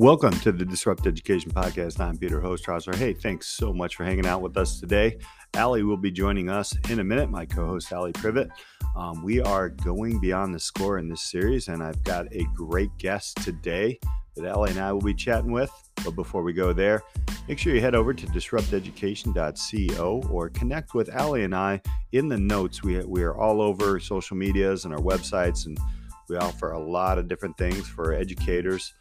Welcome to the Disrupt Education Podcast. I'm Peter Hostrasser. Hey, thanks so much for hanging out with us today. Allie will be joining us in a minute, my co-host Allie Privet. We are going beyond the score in this series, and I've got a great guest today that Allie and I will be chatting with. But before we go there, make sure you head over to disrupteducation.co or connect with Allie and I in the notes. We are all over social medias and our websites, and we offer a lot of different things for educators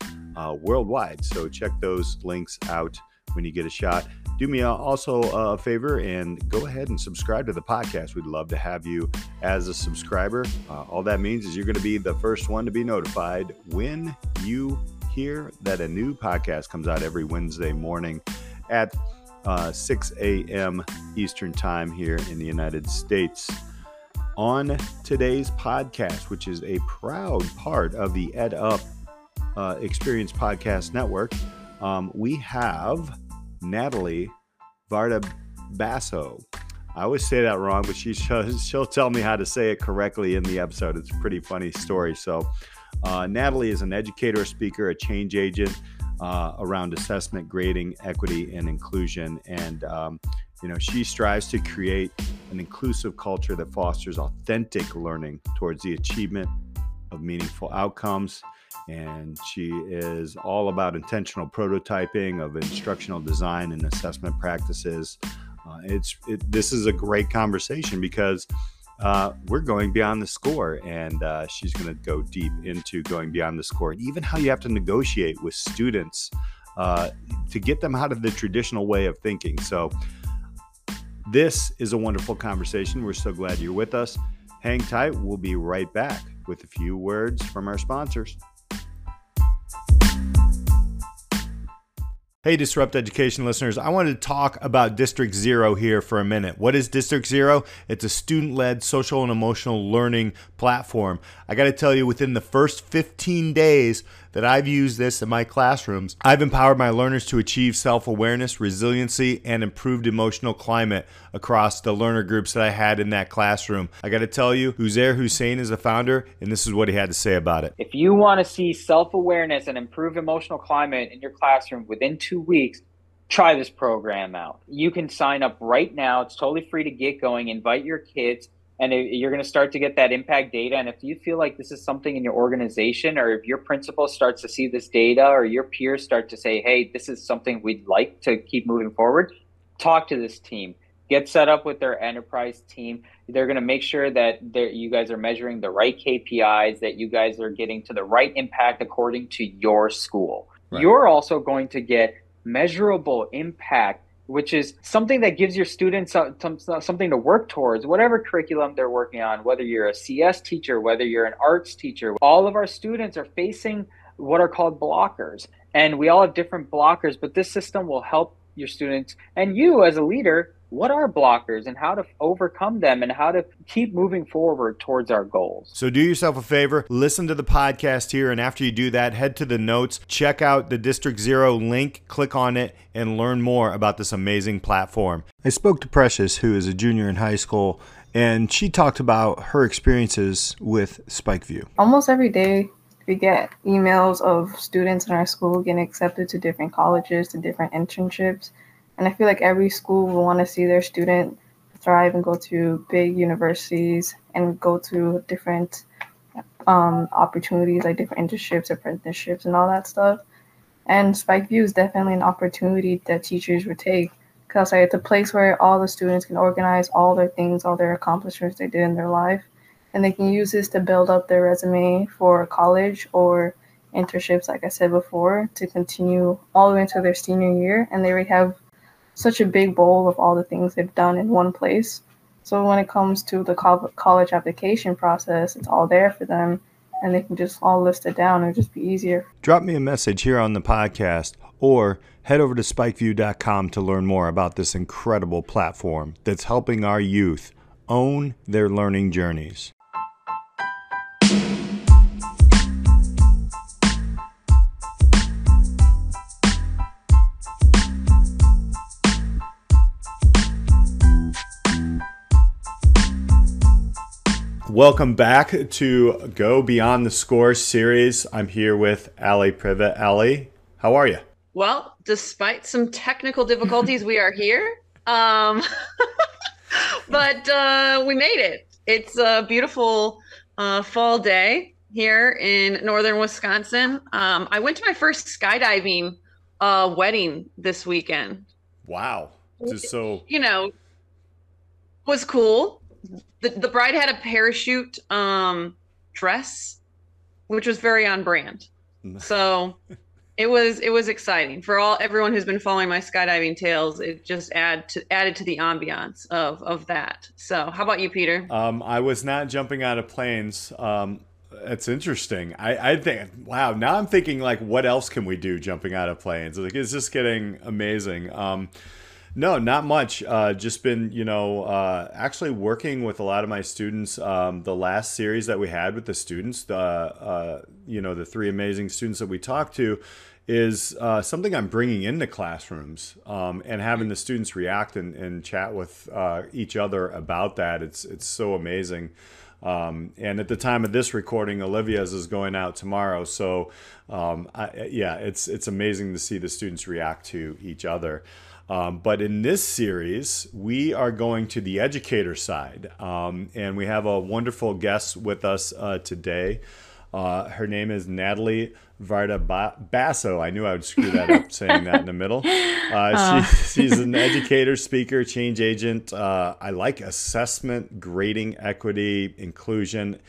worldwide. So check those links out when you get a shot. Do me also a favor and go ahead and subscribe to the podcast. We'd love to have you as a subscriber. All that means is you're going to be the first one to be notified when you hear that a new podcast comes out every Wednesday morning at 6 a.m. Eastern time here in the United States. On today's podcast, which is a proud part of the EdUp Experience Podcast Network, we have Natalie Vardabasso. I always say that wrong, but she'll tell me how to say it correctly in the episode. It's a pretty funny story. So Natalie is an educator, speaker, a change agent around assessment, grading, equity, and inclusion. And she strives to create an inclusive culture that fosters authentic learning towards the achievement of meaningful outcomes. And she is all about intentional prototyping of instructional design and assessment practices. This is a great conversation because we're going beyond the score, and she's going to go deep into going beyond the score and even how you have to negotiate with students to get them out of the traditional way of thinking. So this is a wonderful conversation. We're so glad you're with us. Hang tight. We'll be right back with a few words from our sponsors. Hey, Disrupt Education listeners. I wanted to talk about District Zero here for a minute. What is District Zero? It's a student-led social and emotional learning platform. I got to tell you, within the first 15 days that I've used this in my classrooms, I've empowered my learners to achieve self-awareness, resiliency, and improved emotional climate across the learner groups that I had in that classroom. I got to tell you, Huzair Hussein is the founder, and this is what he had to say about it. If you want to see self-awareness and improved emotional climate in your classroom within 2 weeks, try this program out. You can sign up right now. It's totally free to get going. Invite your kids, and you're going to start to get that impact data. And if you feel like this is something in your organization, or if your principal starts to see this data, or your peers start to say, hey, this is something we'd like to keep moving forward, talk to this team. Get set up with their enterprise team. They're going to make sure that you guys are measuring the right KPIs, that you guys are getting to the right impact according to your school. Right. You're also going to get measurable impact, which is something that gives your students something to work towards, whatever curriculum they're working on, whether you're a CS teacher, whether you're an arts teacher. All of our students are facing what are called blockers, and we all have different blockers, but this system will help your students and you as a leader, what are blockers and how to overcome them and how to keep moving forward towards our goals. So do yourself a favor, listen to the podcast here, and after you do that, head to the notes, check out the District Zero link, click on it, and learn more about this amazing platform. I spoke to Precious, who is a junior in high school, and she talked about her experiences with Spike View. Almost every day we get emails of students in our school getting accepted to different colleges, to different internships. And I feel like every school will want to see their student thrive and go to big universities and go to different opportunities, like different internships, apprenticeships, and all that stuff. And Spike View is definitely an opportunity that teachers would take, because it's a place where all the students can organize all their things, all their accomplishments they did in their life. And they can use this to build up their resume for college or internships, like I said before, to continue all the way until their senior year. And they already have such a big bowl of all the things they've done in one place. So when it comes to the college application process, it's all there for them, and they can just all list it down. It'll just be easier. Drop me a message here on the podcast, or head over to spikeview.com to learn more about this incredible platform that's helping our youth own their learning journeys. Welcome back to Go Beyond the Score series. I'm here with Allie Privet. Allie, How are you? Well, despite some technical difficulties, we are here. But we made it. It's a beautiful fall day here in northern Wisconsin. I went to my first skydiving wedding this weekend. Wow. Just so, you know, was cool. The bride had a parachute dress, which was very on brand. So it was exciting for everyone who's been following my skydiving tales. It just added to the ambiance of that. So how about you, Peter? I was not jumping out of planes. That's interesting. I think, wow, now I'm thinking, like, what else can we do jumping out of planes? Like, it's just getting amazing. No, not much. Just been, actually working with a lot of my students. The last series that we had with the students, the three amazing students that we talked to, is something I'm bringing into classrooms and having the students react and chat with each other about that. It's so amazing. And at the time of this recording, Olivia's is going out tomorrow. So, it's amazing to see the students react to each other. But in this series, we are going to the educator side. And we have a wonderful guest with us today. Her name is Natalie Vardabasso. I knew I would screw that up saying that in the middle. She's an educator, speaker, change agent. I like assessment, grading, equity, inclusion.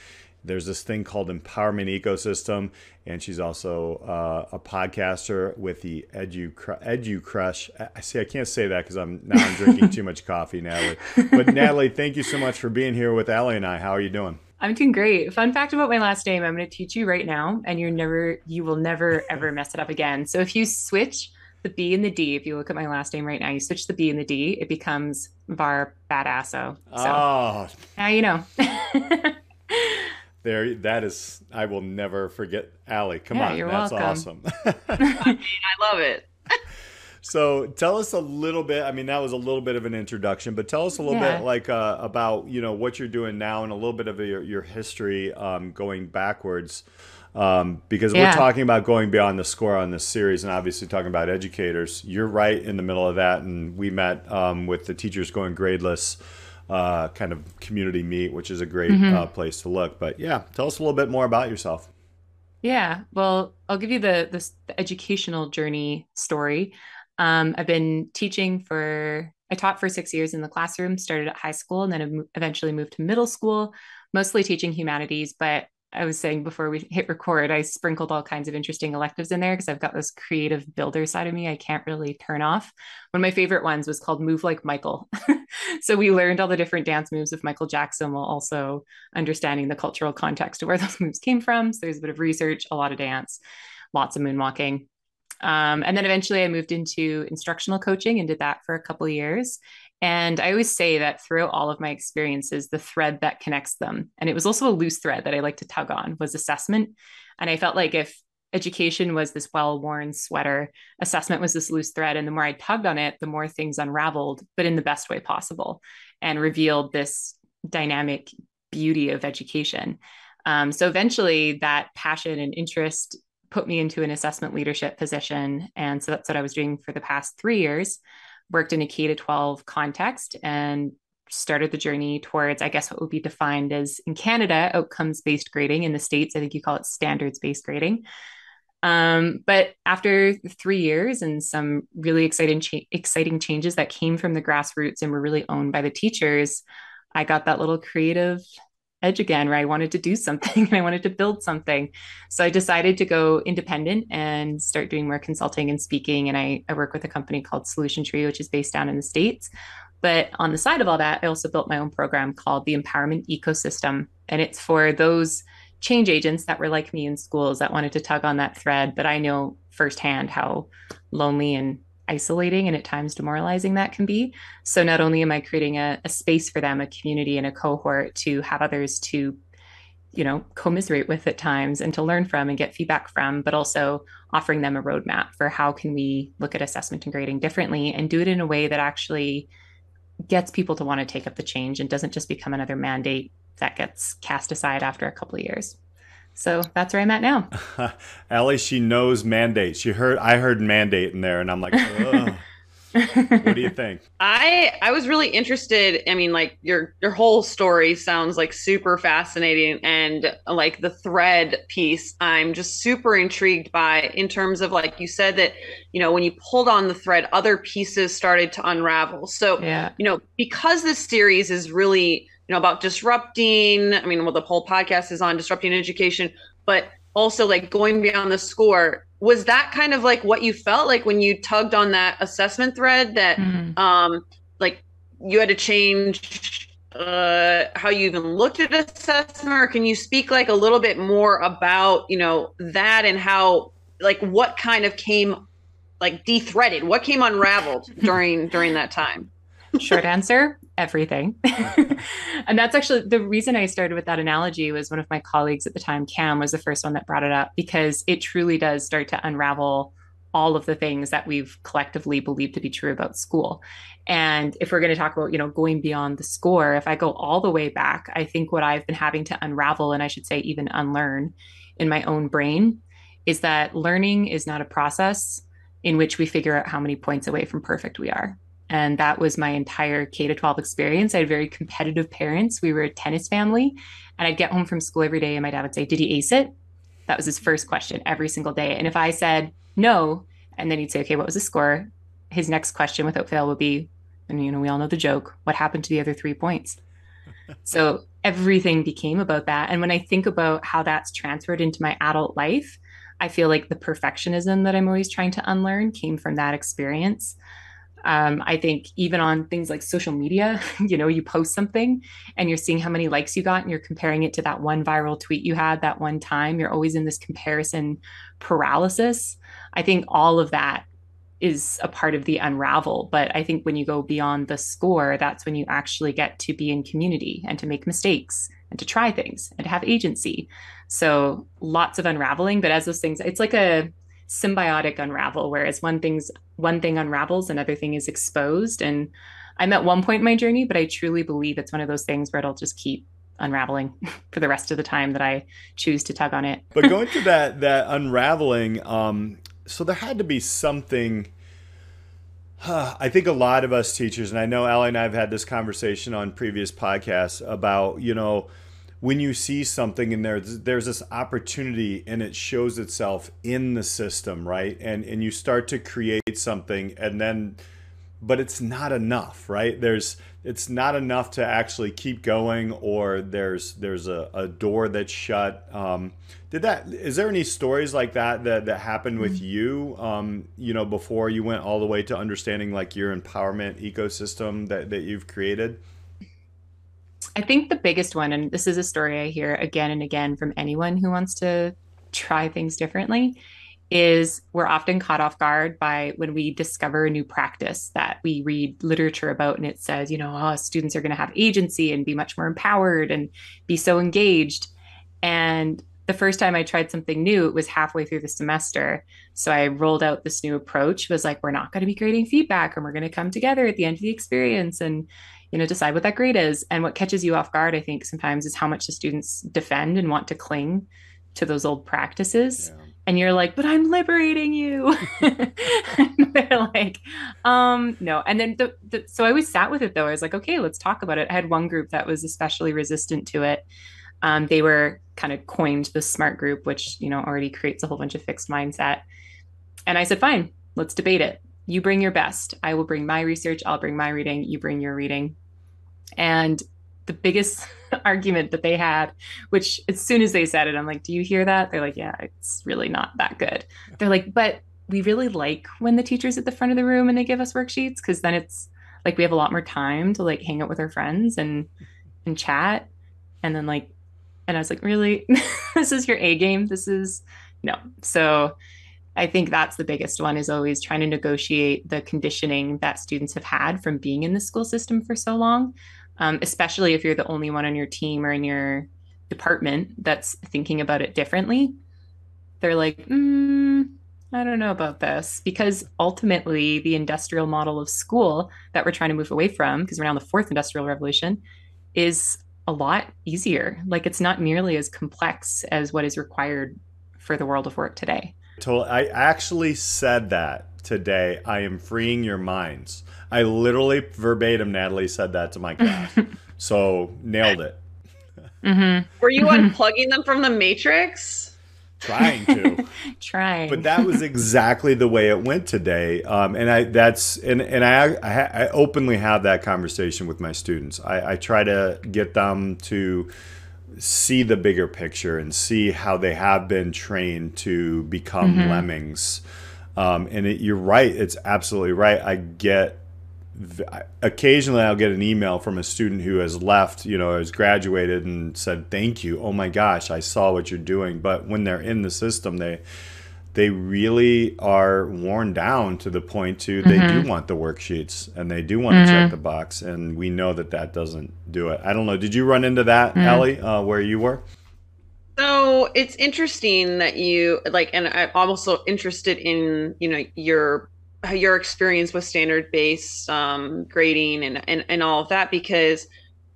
There's this thing called Empowerment Ecosystem, and she's also a podcaster with the EduCrush. I can't say that because I'm drinking too much coffee, Natalie. But Natalie, thank you so much for being here with Allie and I. How are you doing? I'm doing great. Fun fact about my last name, I'm going to teach you right now, and you will never ever mess it up again. So if you switch the B and the D, if you look at my last name right now, you switch the B and the D, it becomes Vardabasso. Oh, now you know. There, that is, I will never forget. Allie, come on, you're that's welcome. Awesome. I mean, I love it. So tell us a little bit, I mean, that was a little bit of an introduction, but tell us a little bit about, what you're doing now and a little bit of your history going backwards, because we're talking about going beyond the score on this series and obviously talking about educators. You're right in the middle of that. And we met with the Teachers Going Gradeless kind of community meet, which is a great place to look. But tell us a little bit more about yourself. Yeah, well, I'll give you the educational journey story. I've been teaching I taught for 6 years in the classroom, started at high school, and then eventually moved to middle school, mostly teaching humanities. But I was saying before we hit record, I sprinkled all kinds of interesting electives in there because I've got this creative builder side of me I can't really turn off. One of my favorite ones was called Move Like Michael. So we learned all the different dance moves of Michael Jackson while also understanding the cultural context of where those moves came from. So there's a bit of research, a lot of dance, lots of moonwalking. And then eventually I moved into instructional coaching and did that for a couple of years. And I always say that throughout all of my experiences, the thread that connects them, and it was also a loose thread that I like to tug on, was assessment. And I felt like if education was this well-worn sweater, assessment was this loose thread. And the more I tugged on it, the more things unraveled, but in the best way possible, and revealed this dynamic beauty of education. So eventually that passion and interest put me into an assessment leadership position. And so that's what I was doing for the past 3 years. Worked in a K-12 context and started the journey towards, I guess, what would be defined as, in Canada, outcomes-based grading. In the States, I think you call it standards-based grading. But after 3 years and some really exciting changes that came from the grassroots and were really owned by the teachers, I got that little creative edge again, where I wanted to do something and I wanted to build something. So I decided to go independent and start doing more consulting and speaking. And I work with a company called Solution Tree, which is based down in the States. But on the side of all that, I also built my own program called the Empowerment Ecosystem. And it's for those change agents that were like me in schools that wanted to tug on that thread. But I know firsthand how lonely and isolating and at times demoralizing that can be. So not only am I creating a space for them, a community and a cohort to have others to, commiserate with at times and to learn from and get feedback from, but also offering them a roadmap for how can we look at assessment and grading differently and do it in a way that actually gets people to want to take up the change and doesn't just become another mandate that gets cast aside after a couple of years. So that's where I'm at now. Allie, she knows mandate. I heard mandate in there and I'm like, ugh. What do you think? I was really interested. I mean, like your whole story sounds like super fascinating, and like the thread piece, I'm just super intrigued by, in terms of like you said that, you know, when you pulled on the thread, other pieces started to unravel. So, yeah. You know, because this series is really, you know, about disrupting, I mean, well, the whole podcast is on disrupting education, but also like going beyond the score. Was that kind of like what you felt like when you tugged on that assessment thread, that like you had to change how you even looked at assessment? Or can you speak like a little bit more about, you know, that and how, like what kind of came like de-threaded, what came unraveled during that time? Short answer, everything. And that's actually the reason I started with that analogy. Was one of my colleagues at the time, Cam, was the first one that brought it up, because it truly does start to unravel all of the things that we've collectively believed to be true about school. And if we're going to talk about, you know, going beyond the score, if I go all the way back, I think what I've been having to unravel, and I should say even unlearn in my own brain, is that learning is not a process in which we figure out how many points away from perfect we are. And that was my entire K-12 experience. I had very competitive parents. We were a tennis family. And I'd get home from school every day and my dad would say, did he ace it? That was his first question every single day. And if I said no, and then he'd say, okay, what was the score? His next question without fail would be, and you know, we all know the joke, what happened to the other 3 points? So everything became about that. And when I think about how that's transferred into my adult life, I feel like the perfectionism that I'm always trying to unlearn came from that experience. I think even on things like social media, you know, you post something and you're seeing how many likes you got and you're comparing it to that one viral tweet you had that one time. You're always in this comparison paralysis. I think all of that is a part of the unravel. But I think when you go beyond the score, that's when you actually get to be in community and to make mistakes and to try things and to have agency. So lots of unraveling. But as those things, it's like a symbiotic unravel, whereas one thing unravels, another thing is exposed. And I'm at one point in my journey, but I truly believe it's one of those things where it'll just keep unraveling for the rest of the time that I choose to tug on it. But going to that unraveling, so there had to be something. I think a lot of us teachers, and I know Allie and I have had this conversation on previous podcasts about, you know, when you see something and there's this opportunity and it shows itself in the system, right? And you start to create something, and then, but it's not enough, right? It's not enough to actually keep going, or there's a door that's shut. Is there any stories like that happened with you, you know, before you went all the way to understanding like your empowerment ecosystem that you've created? I think the biggest one, and this is a story I hear again and again from anyone who wants to try things differently, is we're often caught off guard by when we discover a new practice that we read literature about, and it says, you know, oh, students are going to have agency and be much more empowered and be so engaged. And the first time I tried something new, it was halfway through the semester. So I rolled out this new approach, was like, we're not going to be grading feedback, and we're going to come together at the end of the experience and, you know, decide what that grade is. And what catches you off guard, I think, sometimes is how much the students defend and want to cling to those old practices. Yeah. And you're like, but I'm liberating you. And they're like, no. And then so I always sat with it, though. I was like, okay, let's talk about it. I had one group that was especially resistant to it. They were kind of coined the SMART group, which, you know, already creates a whole bunch of fixed mindset. And I said, fine, let's debate it. You bring your best. I will bring my research. I'll bring my reading. You bring your reading. And the biggest argument that they had, which as soon as they said it, I'm like, do you hear that? They're like, yeah, it's really not that good. They're like, but we really like when the teacher's at the front of the room and they give us worksheets, because then it's like we have a lot more time to like hang out with our friends and chat. And then like, and I was like, really? This is your A game? This is no. So I think that's the biggest one, is always trying to negotiate the conditioning that students have had from being in the school system for so long, especially if you're the only one on your team or in your department that's thinking about it differently. They're like, I don't know about this, because ultimately the industrial model of school that we're trying to move away from, because we're now in the 4th industrial revolution, is a lot easier. Like, it's not nearly as complex as what is required for the world of work today. Totally. I actually said that today. I am freeing your minds. I literally verbatim, Natalie said that to my class. So nailed it. Mm-hmm. Were you unplugging them from the matrix? Trying to. But that was exactly the way it went today. And I openly have that conversation with my students. I try to get them to see the bigger picture and see how they have been trained to become lemmings. You're right. It's absolutely right. Occasionally I'll get an email from a student who has left, has graduated and said, thank you. Oh my gosh, I saw what you're doing. But when they're in the system, they really are worn down to the point to they do want the worksheets and they do want to check the box. And we know that doesn't do it. I don't know. Did you run into that, Allie, where you were? So it's interesting that you and I'm also interested in, your experience with standard-based grading and all of that, because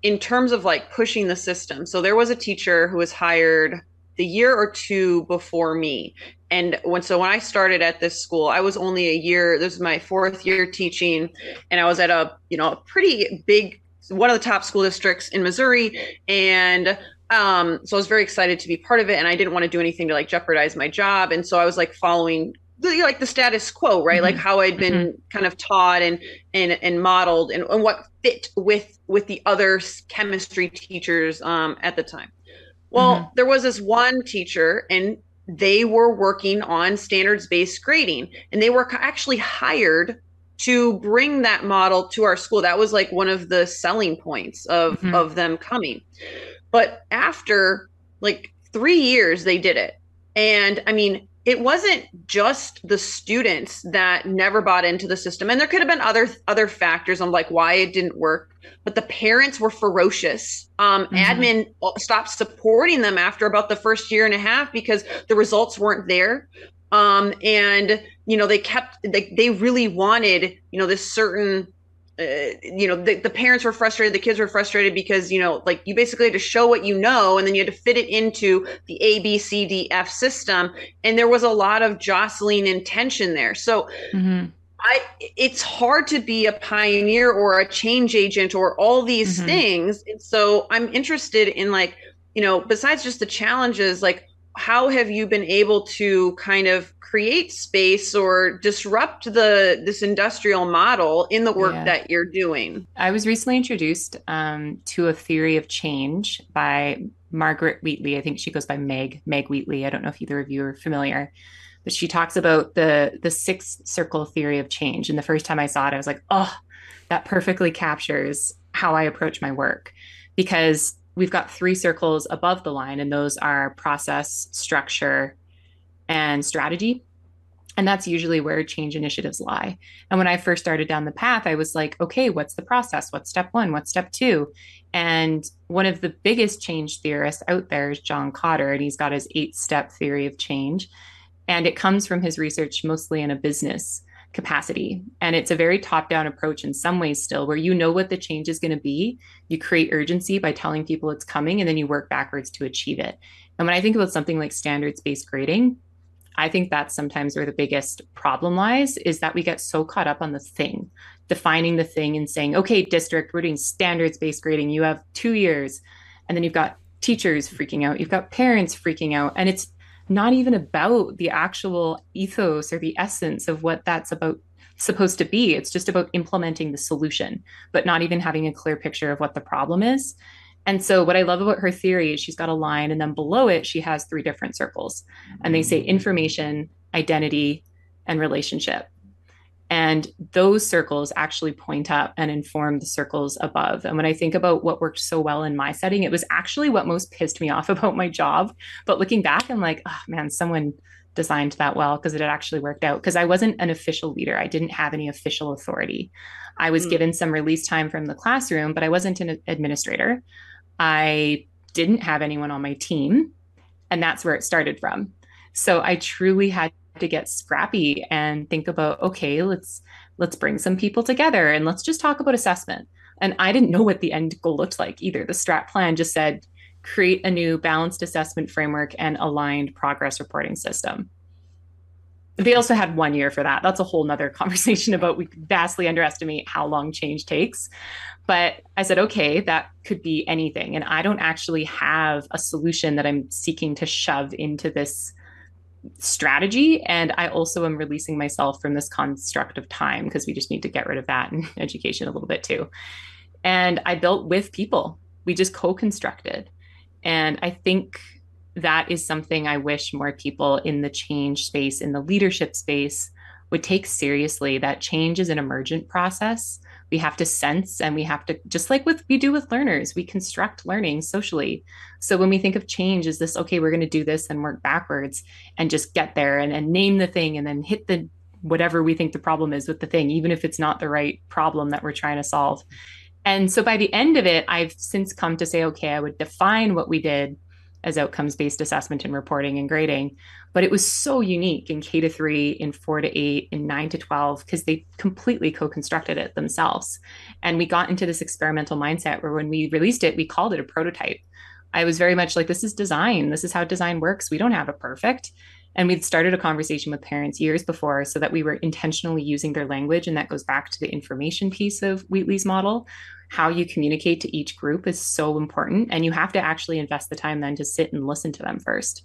in terms of pushing the system, so there was a teacher who was hired the year or two before me. And when I started at this school, I was only a year, this is my fourth year teaching, and I was at a, pretty big, one of the top school districts in Missouri. And so I was very excited to be part of it. And I didn't want to do anything to jeopardize my job. And so I was following the status quo, right? Like how I'd been kind of taught and modeled and what fit with the other chemistry teachers at the time. Well, there was this one teacher and they were working on standards-based grading, and they were actually hired to bring that model to our school. That was one of the selling points of them coming. But after 3 years, they did it. And it wasn't just the students that never bought into the system. And there could have been other factors on why it didn't work, but the parents were ferocious. Admin stopped supporting them after about the first year and a half because the results weren't there. They really wanted, this certain, the parents were frustrated, the kids were frustrated because, you basically had to show what you know, and then you had to fit it into the A, B, C, D, F system. And there was a lot of jostling and tension there. So it's hard to be a pioneer or a change agent or all these things. And so I'm interested in besides just the challenges, how have you been able to kind of create space or disrupt this industrial model in the work that you're doing? I was recently introduced to a theory of change by Margaret Wheatley. I think she goes by Meg Wheatley. I don't know if either of you are familiar, but she talks about the sixth circle theory of change. And the first time I saw it, I was like, oh, that perfectly captures how I approach my work, because we've got three circles above the line, and those are process, structure, and strategy. And that's usually where change initiatives lie. And when I first started down the path, I was like, okay, what's the process? What's step one? What's step two? And one of the biggest change theorists out there is John Kotter, and he's got his 8-step theory of change. And it comes from his research mostly in a business capacity. And it's a very top-down approach in some ways still, where what the change is going to be. You create urgency by telling people it's coming, and then you work backwards to achieve it. And when I think about something like standards-based grading, I think that's sometimes where the biggest problem lies, is that we get so caught up on the thing, defining the thing and saying, okay, district, we're doing standards-based grading. You have 2 years. And then you've got teachers freaking out. You've got parents freaking out. And it's not even about the actual ethos or the essence of what that's supposed to be. It's just about implementing the solution, but not even having a clear picture of what the problem is. And so what I love about her theory is she's got a line, and then below it, she has 3 different circles. And they say information, identity, and relationship. And those circles actually point up and inform the circles above. And when I think about what worked so well in my setting, it was actually what most pissed me off about my job. But looking back, I'm like, oh man, someone designed that well, because it had actually worked out. Because I wasn't an official leader. I didn't have any official authority. I was given some release time from the classroom, but I wasn't an administrator. I didn't have anyone on my team. And that's where it started from. So I truly had to get scrappy and think about, okay, let's bring some people together and let's just talk about assessment. And I didn't know what the end goal looked like either. The strat plan just said, create a new balanced assessment framework and aligned progress reporting system. They also had 1 year for that. That's a whole nother conversation about we vastly underestimate how long change takes. But I said, okay, that could be anything. And I don't actually have a solution that I'm seeking to shove into this strategy. And I also am releasing myself from this construct of time because we just need to get rid of that in education a little bit too. And I built with people. We just co-constructed. And I think that is something I wish more people in the change space, in the leadership space, would take seriously, that change is an emergent process. We have to sense, and we have to, just like with we do with learners, we construct learning socially. So when we think of change as this, okay, we're going to do this and work backwards and just get there and name the thing and then hit the whatever we think the problem is with the thing, even if it's not the right problem that we're trying to solve. And so by the end of it, I've since come to say, okay, I would define what we did as outcomes-based assessment and reporting and grading, but it was so unique in K-3, in 4-8, in 9-12, because they completely co-constructed it themselves. And we got into this experimental mindset where when we released it, we called it a prototype. I was very much like, this is design. This is how design works. We don't have it perfect. And we'd started a conversation with parents years before so that we were intentionally using their language. And that goes back to the information piece of Wheatley's model. How you communicate to each group is so important. And you have to actually invest the time then to sit and listen to them first.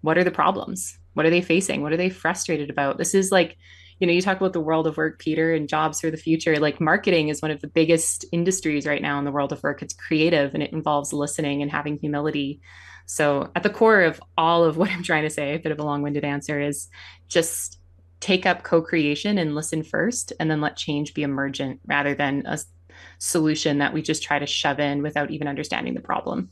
What are the problems? What are they facing? What are they frustrated about? This is like, you know, you talk about the world of work, Peter, and jobs for the future. Like marketing is one of the biggest industries right now in the world of work. It's creative and it involves listening and having humility. So at the core of all of what I'm trying to say, a bit of a long-winded answer, is just take up co-creation and listen first, and then let change be emergent rather than a solution that we just try to shove in without even understanding the problem.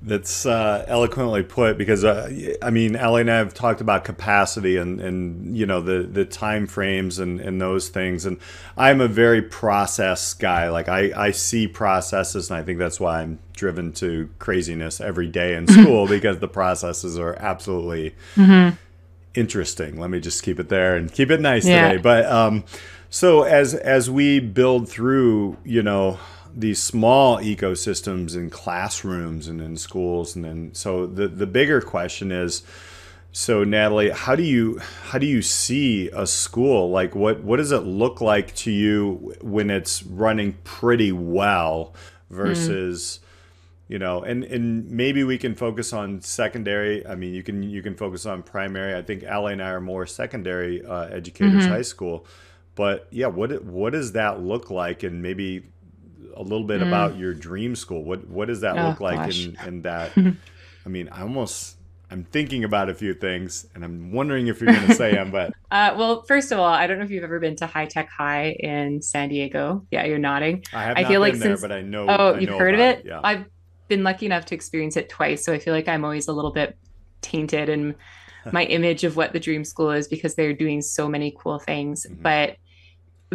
That's eloquently put, because I mean, Allie and I have talked about capacity and you know, the time frames and those things. And I'm a very process guy. Like I see processes, and I think that's why I'm driven to craziness every day in school because the processes are absolutely interesting. Let me just keep it there and keep it nice today. But so as we build through, you know, these small ecosystems in classrooms and in schools, and then so the bigger question is, so Natalie, how do you see a school? Like what does it look like to you when it's running pretty well versus you know, and maybe we can focus on secondary. I mean, you can focus on primary. I think Allie and I are more secondary educators, high school. But yeah, what does that look like? And maybe a little bit about your dream school. What does that look like in that? I mean, I'm thinking about a few things, and I'm wondering if you're going to say them, but. Well, first of all, I don't know if you've ever been to High Tech High in San Diego. Yeah, you're nodding. I have not been there, but I know. Oh, you've heard of it? Yeah. I've been lucky enough to experience it twice. So I feel like I'm always a little bit tainted in my image of what the dream school is because they're doing so many cool things. But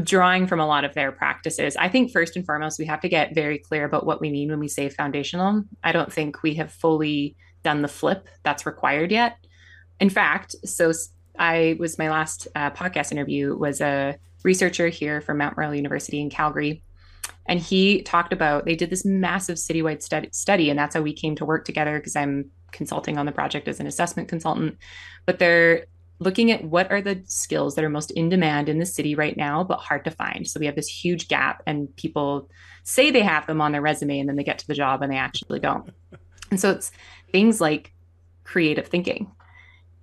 drawing from a lot of their practices, I think first and foremost, we have to get very clear about what we mean when we say foundational. I don't think we have fully done the flip that's required yet. In fact, my last podcast interview was a researcher here from Mount Royal University in Calgary. And he talked about, they did this massive citywide study, and that's how we came to work together because I'm consulting on the project as an assessment consultant. But they're looking at what are the skills that are most in demand in the city right now, but hard to find. So we have this huge gap, and people say they have them on their resume, and then they get to the job and they actually don't. And so it's things like creative thinking.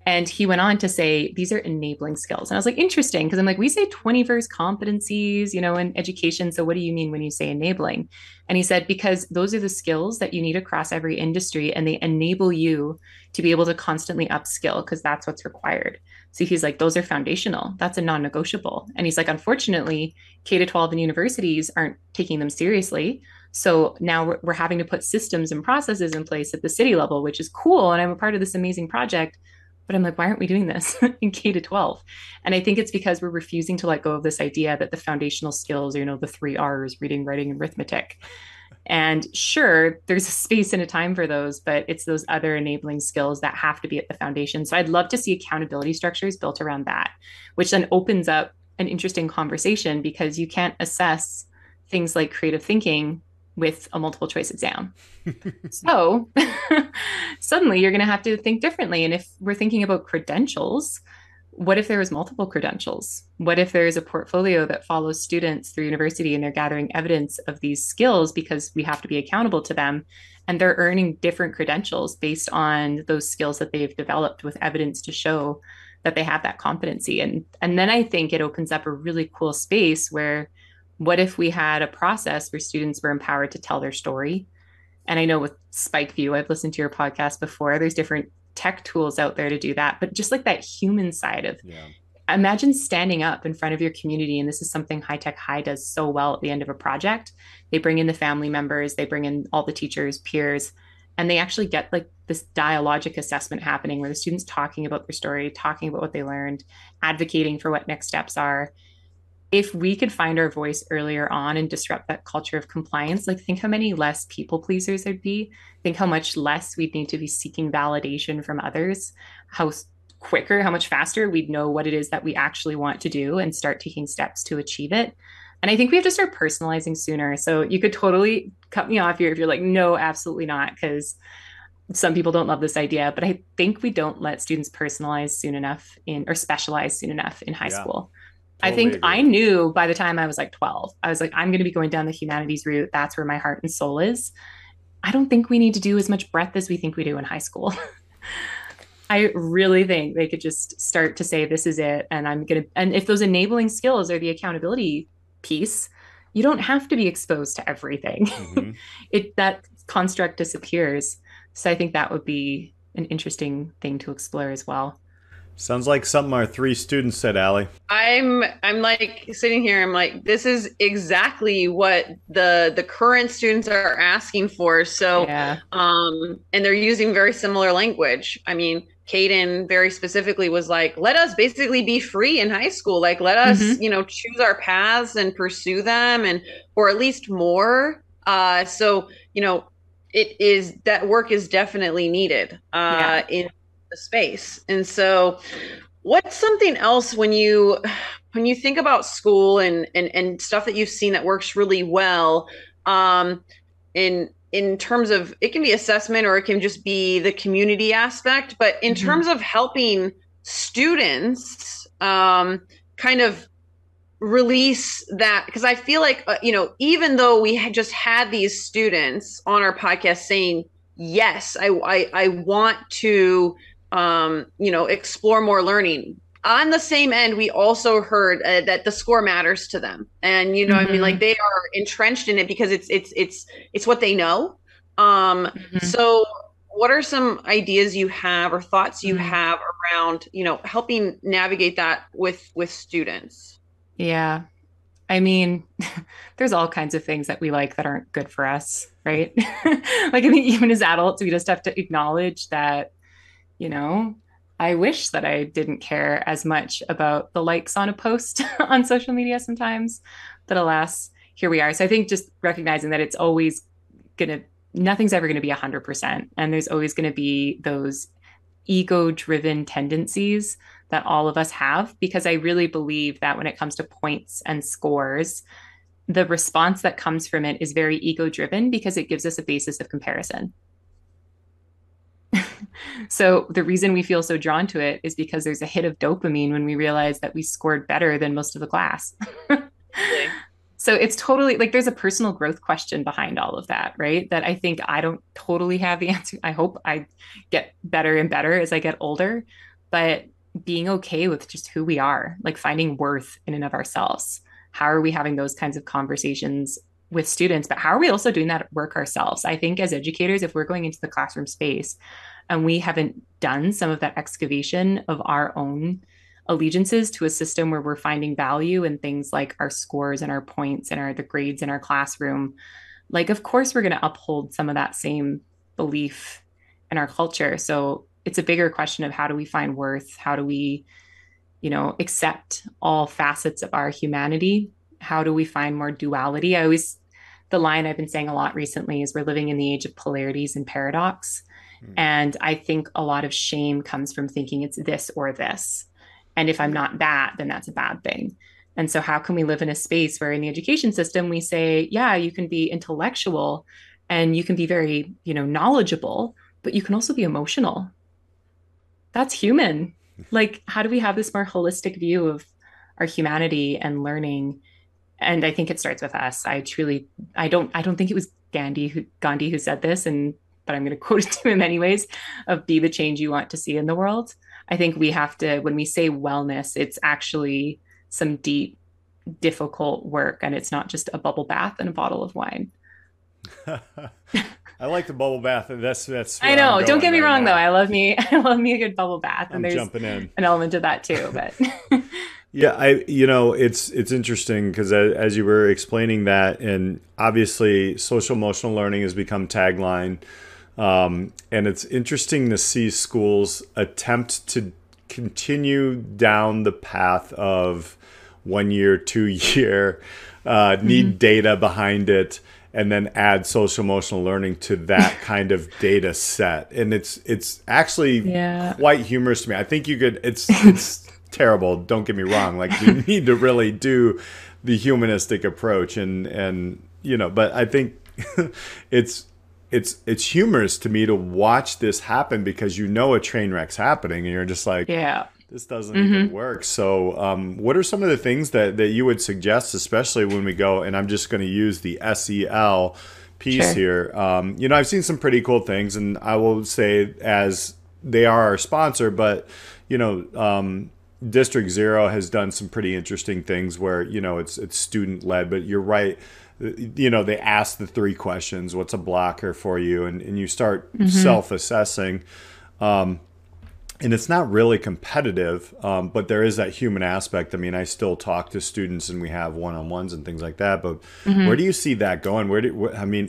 And he went on to say, these are enabling skills. And I was like, interesting, because I'm like, we say 21st competencies, you know, in education. So what do you mean when you say enabling? And he said, because those are the skills that you need across every industry, and they enable you to be able to constantly upskill because that's what's required. So he's like, those are foundational. That's a non-negotiable. And he's like, unfortunately, K-12 and universities aren't taking them seriously. So now we're having to put systems and processes in place at the city level, which is cool. And I'm a part of this amazing project. But I'm like, why aren't we doing this in K-12? And I think it's because we're refusing to let go of this idea that the foundational skills are, you know, the 3 R's, reading, writing, and arithmetic. And sure, there's a space and a time for those, but it's those other enabling skills that have to be at the foundation. So I'd love to see accountability structures built around that, which then opens up an interesting conversation, because you can't assess things like creative thinking with a multiple choice exam. So suddenly you're going to have to think differently. And if we're thinking about credentials, what if there was multiple credentials? What if there is a portfolio that follows students through university and they're gathering evidence of these skills because we have to be accountable to them, and they're earning different credentials based on those skills that they've developed with evidence to show that they have that competency. And then I think it opens up a really cool space where what if we had a process where students were empowered to tell their story? And I know with Spike View, I've listened to your podcast before, there's different tech tools out there to do that, but just like that human side of, imagine standing up in front of your community. And this is something High Tech High does so well at the end of a project. They bring in the family members, they bring in all the teachers, peers, and they actually get like this dialogic assessment happening where the students talking about their story, talking about what they learned, advocating for what next steps are. If we could find our voice earlier on and disrupt that culture of compliance, like think how many less people pleasers there'd be, think how much less we'd need to be seeking validation from others, how quicker, how much faster we'd know what it is that we actually want to do and start taking steps to achieve it. And I think we have to start personalizing sooner. So you could totally cut me off here if you're like, no, absolutely not, because some people don't love this idea, but I think we don't let students personalize soon enough in, or specialize soon enough in high school. Totally I think agree. I knew by the time I was like 12, I was like, I'm going to be going down the humanities route. That's where my heart and soul is. I don't think we need to do as much breadth as we think we do in high school. I really think they could just start to say, this is it. And I'm going to, and if those enabling skills are the accountability piece, you don't have to be exposed to everything. Mm-hmm. That construct disappears. So I think that would be an interesting thing to explore as well. Sounds like something our three students said, Allie. I'm like sitting here, I'm like, this is exactly what the current students are asking for. So, and they're using very similar language. I mean, Caden very specifically was like, let us basically be free in high school. Like, let us, choose our paths and pursue them, and, or at least more. So, it is, that work is definitely needed in the space. And so what's something else when you think about school and stuff that you've seen that works really well, in terms of, it can be assessment or it can just be the community aspect, but in terms of helping students, kind of release that, because I feel like, even though we had just had these students on our podcast saying, yes, I want to, explore more learning. On the same end, we also heard that the score matters to them, and they are entrenched in it because it's what they know. So, what are some ideas you have or thoughts you have around helping navigate that with students? Yeah, I mean, there's all kinds of things that we like that aren't good for us, right? Like, I mean, even as adults, we just have to acknowledge that. I wish that I didn't care as much about the likes on a post on social media sometimes, but alas, here we are. So I think just recognizing that it's always nothing's ever going to be 100%. And there's always going to be those ego-driven tendencies that all of us have, because I really believe that when it comes to points and scores, the response that comes from it is very ego-driven because it gives us a basis of comparison. So the reason we feel so drawn to it is because there's a hit of dopamine when we realize that we scored better than most of the class. So it's totally like there's a personal growth question behind all of that, right? That I think I don't totally have the answer. I hope I get better and better as I get older, but being okay with just who we are, like finding worth in and of ourselves. How are we having those kinds of conversations with students, but how are we also doing that work ourselves? I think as educators, if we're going into the classroom space and we haven't done some of that excavation of our own allegiances to a system where we're finding value in things like our scores and our points and the grades in our classroom, like, of course, we're going to uphold some of that same belief in our culture. So it's a bigger question of how do we find worth? How do we, accept all facets of our humanity? How do we find more duality? The line I've been saying a lot recently is we're living in the age of polarities and paradox. And I think a lot of shame comes from thinking it's this or this. And if I'm not that, then that's a bad thing. And so how can we live in a space where in the education system, we say, yeah, you can be intellectual and you can be very, knowledgeable, but you can also be emotional. That's human. Like, how do we have this more holistic view of our humanity and learning? And I think it starts with us. I don't think it was Gandhi who said this, but I'm going to quote it to him anyways, of be the change you want to see in the world. I think we have to, when we say wellness, it's actually some deep, difficult work. And it's not just a bubble bath and a bottle of wine. I like the bubble bath. That's I know. Don't get me wrong though. I love me a good bubble bath. And there's an element of that too, but yeah, it's interesting because as you were explaining that, and obviously social emotional learning has become tagline. And it's interesting to see schools attempt to continue down the path of 1 year, 2 year, need data behind it, and then add social emotional learning to that kind of data set. And it's actually quite humorous to me. I think you could, it's terrible. Don't get me wrong. Like, you need to really do the humanistic approach and but I think it's humorous to me to watch this happen because a train wreck's happening and you're just like, this doesn't even work. So what are some of the things that you would suggest, especially when we go, and I'm just going to use the SEL piece here. I've seen some pretty cool things, and I will say as they are our sponsor, but, District Zero has done some pretty interesting things where, it's student led, but you're right. They ask the three questions, what's a blocker for you? And you start self-assessing. And it's not really competitive, but there is that human aspect. I mean, I still talk to students and we have one-on-ones and things like that, but where do you see that going?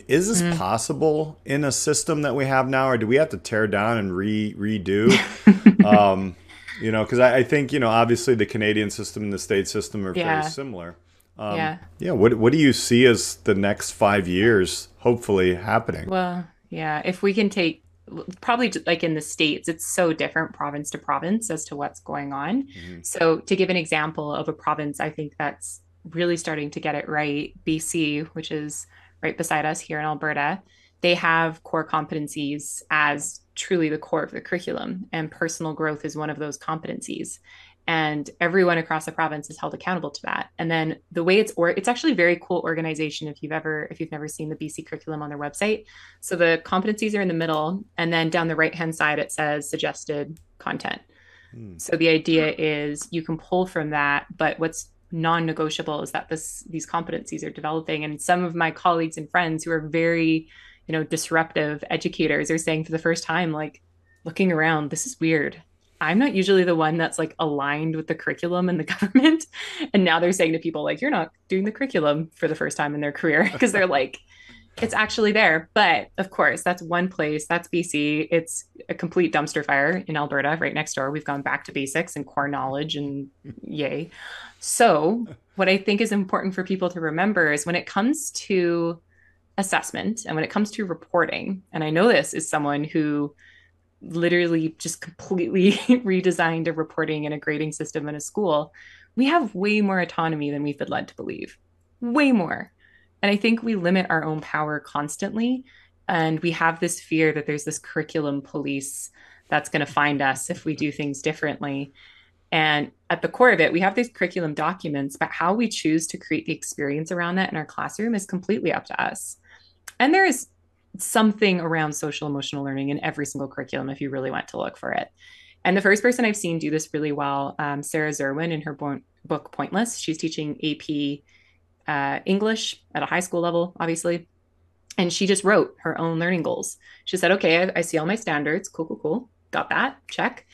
Is this possible in a system that we have now, or do we have to tear down and redo? Because I think, obviously the Canadian system and the state system are very similar. What do you see as the next 5 years hopefully happening? Well, if we can take, probably like in the States, it's so different province to province as to what's going on. So to give an example of a province, I think that's really starting to get it right. BC, which is right beside us here in Alberta, they have core competencies as truly the core of the curriculum, and personal growth is one of those competencies. And everyone across the province is held accountable to that. And then the way it's actually a very cool organization if you've never seen the BC curriculum on their website. So the competencies are in the middle, and then down the right-hand side, it says suggested content. So the idea is you can pull from that, but what's non-negotiable is that these competencies are developing. And some of my colleagues and friends who are very, disruptive educators are saying for the first time, like, looking around, this is weird. I'm not usually the one that's like aligned with the curriculum and the government. And now they're saying to people like, you're not doing the curriculum for the first time in their career, because they're like, it's actually there. But of course, that's one place, that's BC. It's a complete dumpster fire in Alberta right next door. We've gone back to basics and core knowledge and yay. So what I think is important for people to remember is when it comes to assessment and when it comes to reporting, and I know this is someone who literally just completely redesigned a reporting and a grading system in a school, we have way more autonomy than we've been led to believe, way more. And I think we limit our own power constantly. And we have this fear that there's this curriculum police that's going to find us if we do things differently. And at the core of it, we have these curriculum documents, but how we choose to create the experience around that in our classroom is completely up to us. And there is something around social emotional learning in every single curriculum if you really went to look for it. And the first person I've seen do this really well, Sarah Zerwin, in her book Pointless, she's teaching AP English at a high school level, obviously. And she just wrote her own learning goals. She said, okay, I see all my standards. Cool. Got that. Check.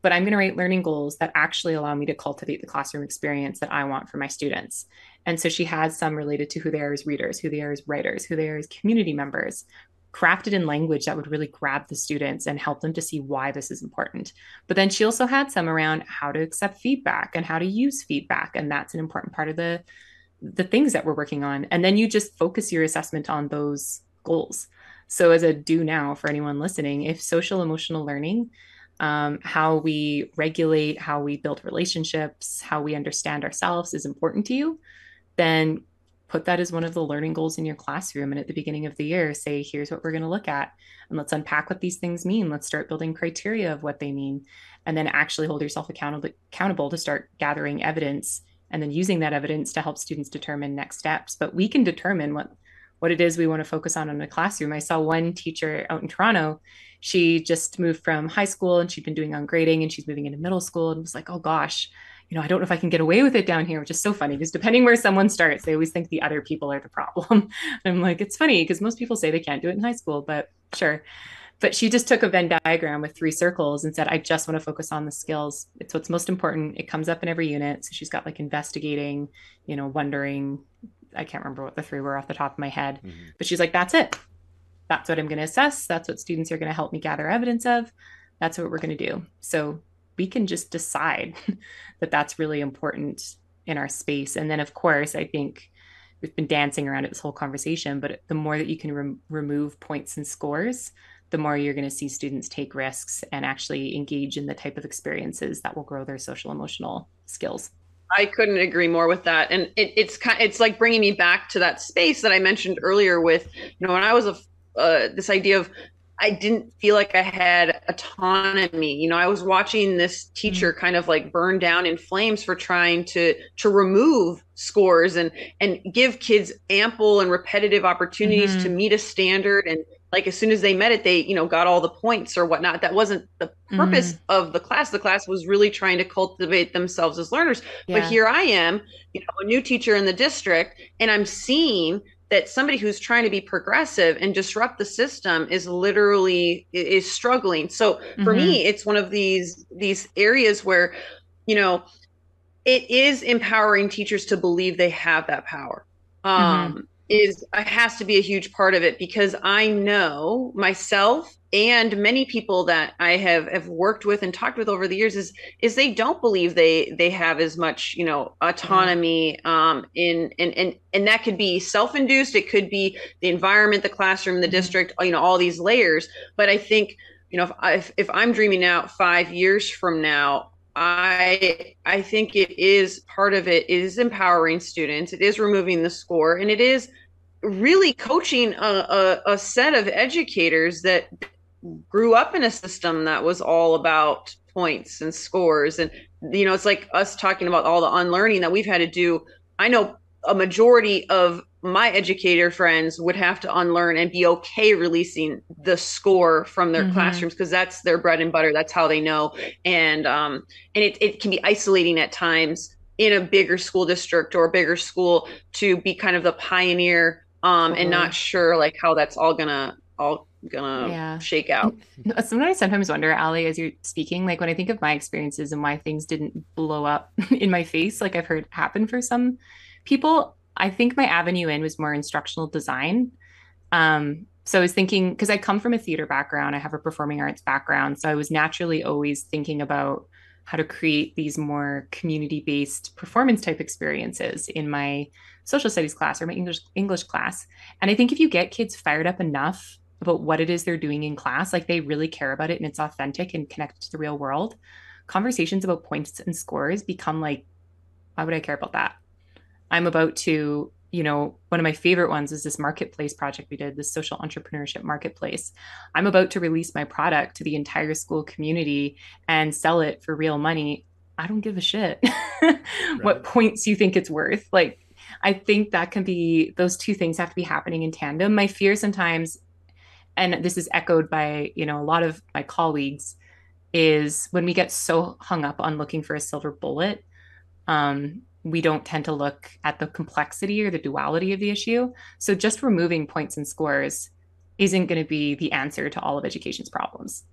But I'm going to write learning goals that actually allow me to cultivate the classroom experience that I want for my students. And so she has some related to who they are as readers, who they are as writers, who they are as community members, crafted in language that would really grab the students and help them to see why this is important. But then she also had some around how to accept feedback and how to use feedback. And that's an important part of the things that we're working on. And then you just focus your assessment on those goals. So as a do now for anyone listening, if social emotional learning how we regulate, how we build relationships, how we understand ourselves is important to you, then put that as one of the learning goals in your classroom. And at the beginning of the year, say, here's what we're going to look at, and let's unpack what these things mean. Let's start building criteria of what they mean, and then actually hold yourself accountable to start gathering evidence and then using that evidence to help students determine next steps. But we can determine what it is we want to focus on in the classroom. I saw one teacher out in Toronto. She just moved from high school and she'd been doing on grading, and she's moving into middle school, and was like, oh gosh, you know, I don't know if I can get away with it down here, which is so funny because depending where someone starts, they always think the other people are the problem. I'm like, it's funny because most people say they can't do it in high school, but sure. But she just took a Venn diagram with 3 circles and said, I just want to focus on the skills. It's what's most important. It comes up in every unit. So she's got like investigating, you know, wondering, I can't remember what the 3 were off the top of my head, but she's like, that's it. That's what I'm going to assess. That's what students are going to help me gather evidence of. That's what we're going to do. So we can just decide that that's really important in our space. And then of course, I think we've been dancing around it this whole conversation, but the more that you can remove points and scores, the more you're going to see students take risks and actually engage in the type of experiences that will grow their social emotional skills. I couldn't agree more with that. And it's like bringing me back to that space that I mentioned earlier with, you know, when I was this idea of, I didn't feel like I had autonomy. You know, I was watching this teacher kind of like burn down in flames for trying to remove scores and give kids ample and repetitive opportunities to meet a standard. And like, as soon as they met it, they, you know, got all the points or whatnot. That wasn't the purpose of the class. The class was really trying to cultivate themselves as learners. Yeah. But here I am, you know, a new teacher in the district, and I'm seeing that somebody who's trying to be progressive and disrupt the system is literally is struggling. So for me, it's one of these areas where, you know, it is empowering teachers to believe they have that power. It has to be a huge part of it, because I know myself and many people that I have worked with and talked with over the years is they don't believe they have as much, you know, autonomy in that could be self-induced. It could be the environment, the classroom, the district, you know, all these layers. But I think, you know, if I'm dreaming out 5 years from now, I think it is part of it is empowering students. It is removing the score, and it is really coaching a set of educators that grew up in a system that was all about points and scores. And, you know, it's like us talking about all the unlearning that we've had to do. I know a majority of my educator friends would have to unlearn and be okay releasing the score from their classrooms, because that's their bread and butter. That's how they know. And it can be isolating at times in a bigger school district or a bigger school to be kind of the pioneer and not sure like how that's all gonna shake out. Something I sometimes wonder, Allie, as you're speaking, like when I think of my experiences and why things didn't blow up in my face, like I've heard happen for some people, I think my avenue in was more instructional design. So I was thinking, because I come from a theater background, I have a performing arts background. So I was naturally always thinking about how to create these more community-based performance type experiences in my social studies class or my English class. And I think if you get kids fired up enough about what it is they're doing in class, like they really care about it and it's authentic and connected to the real world, conversations about points and scores become like, why would I care about that? I'm about to, you know, one of my favorite ones is this marketplace project we did, this social entrepreneurship marketplace. I'm about to release my product to the entire school community and sell it for real money. I don't give a shit what points you think it's worth. Like, I think that can be, those two things have to be happening in tandem. My fear sometimes, and this is echoed by, you know, a lot of my colleagues, is when we get so hung up on looking for a silver bullet, we don't tend to look at the complexity or the duality of the issue. So just removing points and scores isn't going to be the answer to all of education's problems.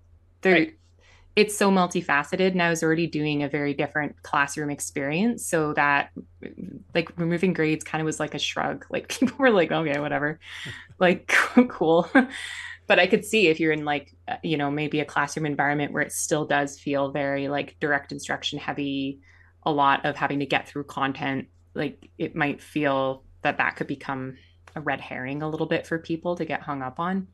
It's so multifaceted, and I was already doing a very different classroom experience. So that like removing grades kind of was like a shrug, like people were like, okay, whatever, like cool. But I could see if you're in like, you know, maybe a classroom environment where it still does feel very like direct instruction heavy, a lot of having to get through content, like it might feel that could become a red herring a little bit for people to get hung up on.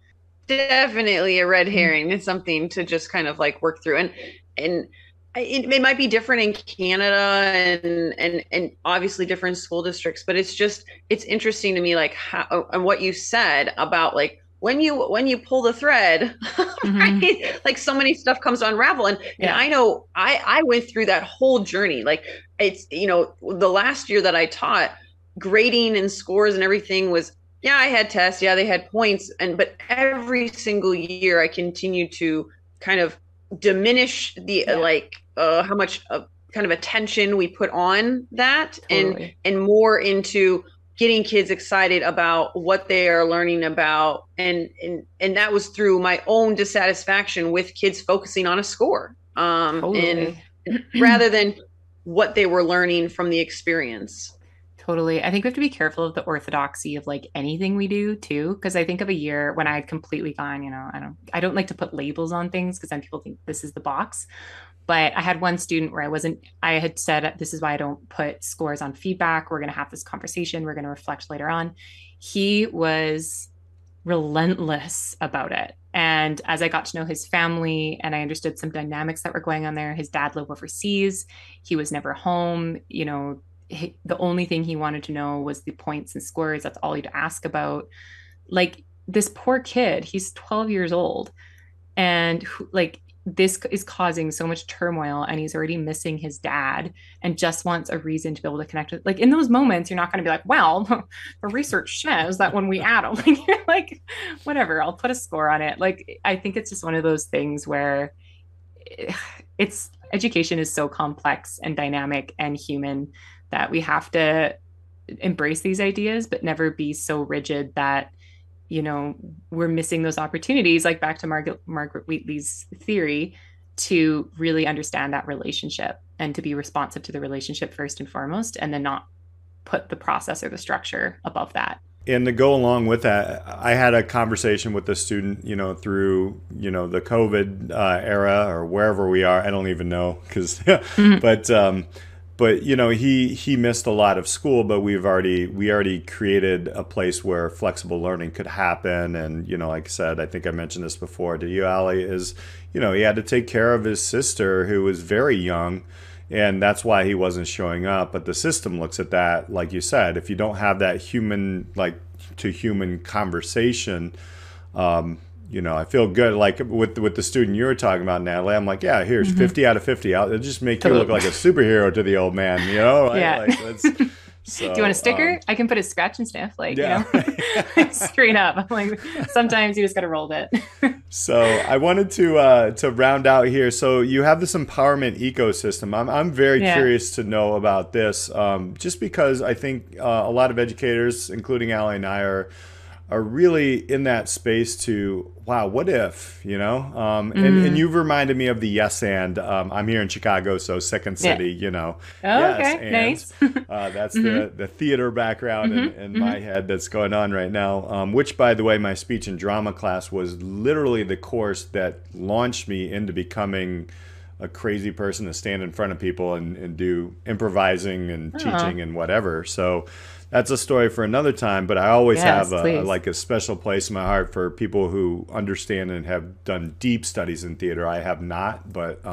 definitely a red herring. It's something to just kind of like work through. And it might be different in Canada and obviously different school districts, but it's just, it's interesting to me, like how, and what you said about like, when you pull the thread, mm-hmm. right? Like so many stuff comes to unravel. And I know I went through that whole journey. Like it's, you know, the last year that I taught, grading and scores and everything was, I had tests. They had points. But every single year I continued to kind of diminish the, how much kind of attention we put on that and more into getting kids excited about what they are learning about. And that was through my own dissatisfaction with kids focusing on a score and rather than what they were learning from the experience. Totally. I think we have to be careful of the orthodoxy of like anything we do too. Cause I think of a year when I had completely gone, you know, I don't like to put labels on things cause then people think this is the box. But I had one student where I had said, this is why I don't put scores on feedback. We're going to have this conversation. We're going to reflect later on. He was relentless about it. And as I got to know his family and I understood some dynamics that were going on there, his dad lived overseas. He was never home. You know, the only thing he wanted to know was the points and scores. That's all he'd ask about. Like this poor kid, he's 12 years old. And this is causing so much turmoil and he's already missing his dad and just wants a reason to be able to connect with, like in those moments, you're not going to be like, well, the research says that when we add them, like, you're like, whatever, I'll put a score on it. Like, I think it's just one of those things where it's education is so complex and dynamic and human that we have to embrace these ideas, but never be so rigid that, you know, we're missing those opportunities, like back to Margaret Wheatley's theory, to really understand that relationship and to be responsive to the relationship first and foremost, and then not put the process or the structure above that. And to go along with that, I had a conversation with a student, you know, through, you know, the COVID era or wherever we are, I don't even know, because, mm-hmm. But you know, he missed a lot of school, but we already created a place where flexible learning could happen. And, you know, like I said, I think I mentioned this before to you, Allie, is, you know, he had to take care of his sister who was very young, and that's why he wasn't showing up. But the system looks at that, like you said, if you don't have that human, like to human conversation, you know, I feel good. Like with the student you were talking about, Natalie, I'm like, yeah, here's mm-hmm. 50 out of 50. It'll just make you look like a superhero to the old man, you know? Yeah. Do you want a sticker? I can put a scratch and sniff, like, you know, straight up. I'm like, sometimes you just got to roll it. So I wanted to round out here. So you have this empowerment ecosystem. I'm very curious to know about this, just because I think a lot of educators, including Allie and I, are really in that space to, wow, what if, you know? And you've reminded me of the yes and. I'm here in Chicago, so Second City, you know. Oh, yes, okay, and, nice. That's the theater background in my head that's going on right now, which, by the way, my speech and drama class was literally the course that launched me into becoming a crazy person to stand in front of people and do improvising and teaching and whatever. So that's a story for another time, but I always have a special place in my heart for people who understand and have done deep studies in theater. I have not, but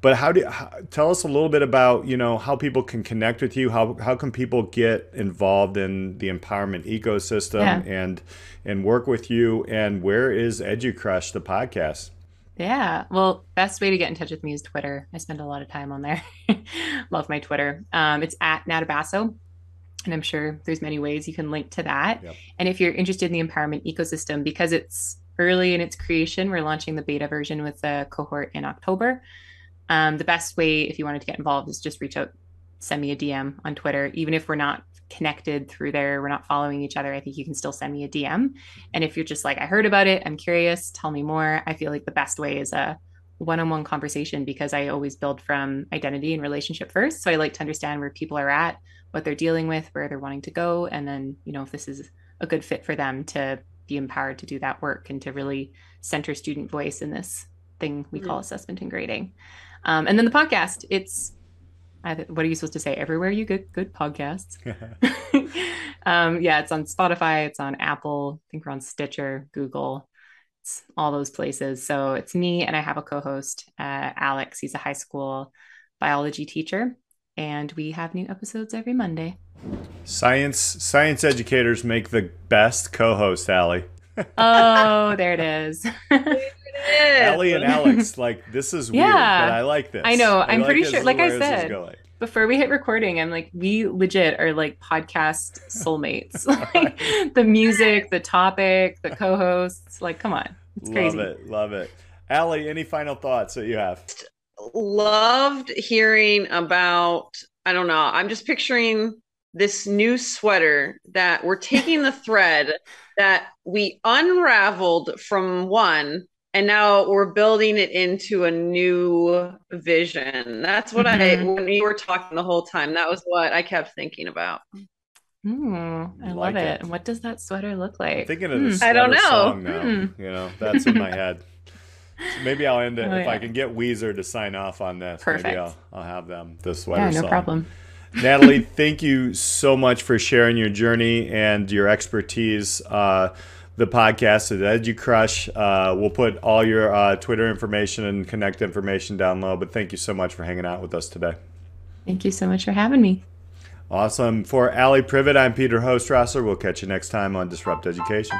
tell us a little bit about, you know, how people can connect with you. How can people get involved in the empowerment ecosystem and work with you? And where is EduCrush, the podcast? Yeah. Well, best way to get in touch with me is Twitter. I spend a lot of time on there. Love my Twitter. It's at Natabasso. And I'm sure there's many ways you can link to that. Yep. And if you're interested in the empowerment ecosystem, because it's early in its creation, we're launching the beta version with a cohort in October. The best way, if you wanted to get involved, is just reach out, send me a DM on Twitter. Even if we're not connected through there, we're not following each other, I think you can still send me a DM. And if you're just like, I heard about it, I'm curious, tell me more. I feel like the best way is a one-on-one conversation, because I always build from identity and relationship first. So I like to understand where people are at, what they're dealing with, where they're wanting to go. And then, you know, if this is a good fit for them to be empowered to do that work and to really center student voice in this thing we call assessment and grading. And then the podcast, what are you supposed to say? Everywhere you get good podcasts. It's on Spotify, it's on Apple, I think we're on Stitcher, Google. all those places. So it's me, and I have a co-host, Alex. He's a high school biology teacher, and we have new episodes every Monday. Science educators make the best co-host, Allie. Oh, there it is. Allie and Alex, like, this is weird, but I like this. I know. I'm pretty sure, like I said, before we hit recording, I'm like, we legit are like podcast soulmates. Like the music, the topic, the co-hosts, like, come on. It's crazy. Love it. Allie, any final thoughts that you have? Loved hearing about, I don't know, I'm just picturing this new sweater that we're taking the thread that we unraveled from one, and now we're building it into a new vision. That's what when you were talking the whole time, that was what I kept thinking about. I love it. And what does that sweater look like? I'm thinking of this sweater, I don't know. Song now. You know, that's in my head. So maybe I'll end it if I can get Weezer to sign off on this. Perfect. Maybe I'll have them the sweater song. Yeah, no problem. Natalie, thank you so much for sharing your journey and your expertise. The podcast is EduCrush. We'll put all your Twitter information and Connect information down low. But thank you so much for hanging out with us today. Thank you so much for having me. Awesome. For Allie Privet, I'm Peter Hostrasser. We'll catch you next time on Disrupt Education.